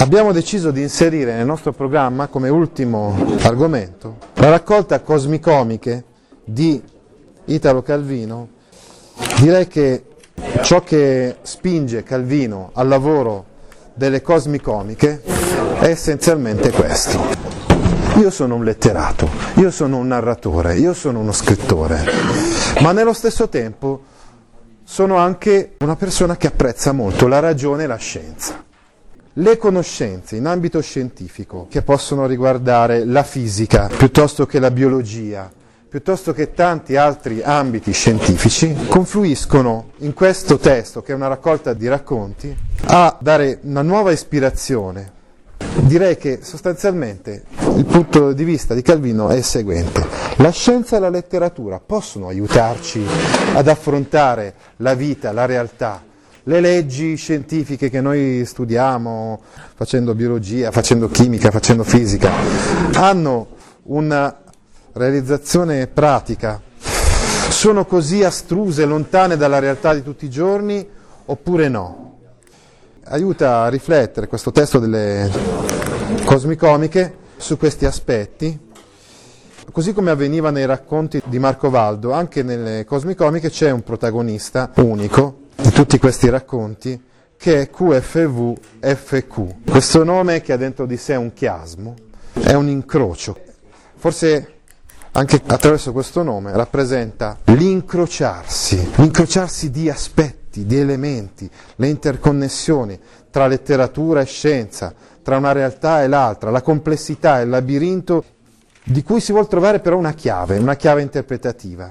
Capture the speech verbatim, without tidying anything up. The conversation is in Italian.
Abbiamo deciso di inserire nel nostro programma, come ultimo argomento, la raccolta Cosmicomiche di Italo Calvino. Direi che ciò che spinge Calvino al lavoro delle Cosmicomiche è essenzialmente questo: io sono un letterato, io sono un narratore, io sono uno scrittore, ma nello stesso tempo sono anche una persona che apprezza molto la ragione e la scienza. Le conoscenze in ambito scientifico, che possono riguardare la fisica piuttosto che la biologia, piuttosto che tanti altri ambiti scientifici, confluiscono in questo testo, che è una raccolta di racconti, a dare una nuova ispirazione. Direi che sostanzialmente il punto di vista di Calvino è il seguente: la scienza e la letteratura possono aiutarci ad affrontare la vita, la realtà, le leggi scientifiche che noi studiamo facendo biologia, facendo chimica, facendo fisica, hanno una realizzazione pratica, sono così astruse, lontane dalla realtà di tutti i giorni, oppure no? Aiuta a riflettere questo testo delle Cosmicomiche su questi aspetti. Così come avveniva nei racconti di Marcovaldo, anche nelle Cosmicomiche c'è un protagonista unico di tutti questi racconti, che è Q F W F Q. Questo nome, che ha dentro di sé un chiasmo, è un incrocio. Forse anche attraverso questo nome rappresenta l'incrociarsi, l'incrociarsi di aspetti, di elementi, le interconnessioni tra letteratura e scienza, tra una realtà e l'altra, la complessità e il labirinto, di cui si vuol trovare però una chiave, una chiave interpretativa.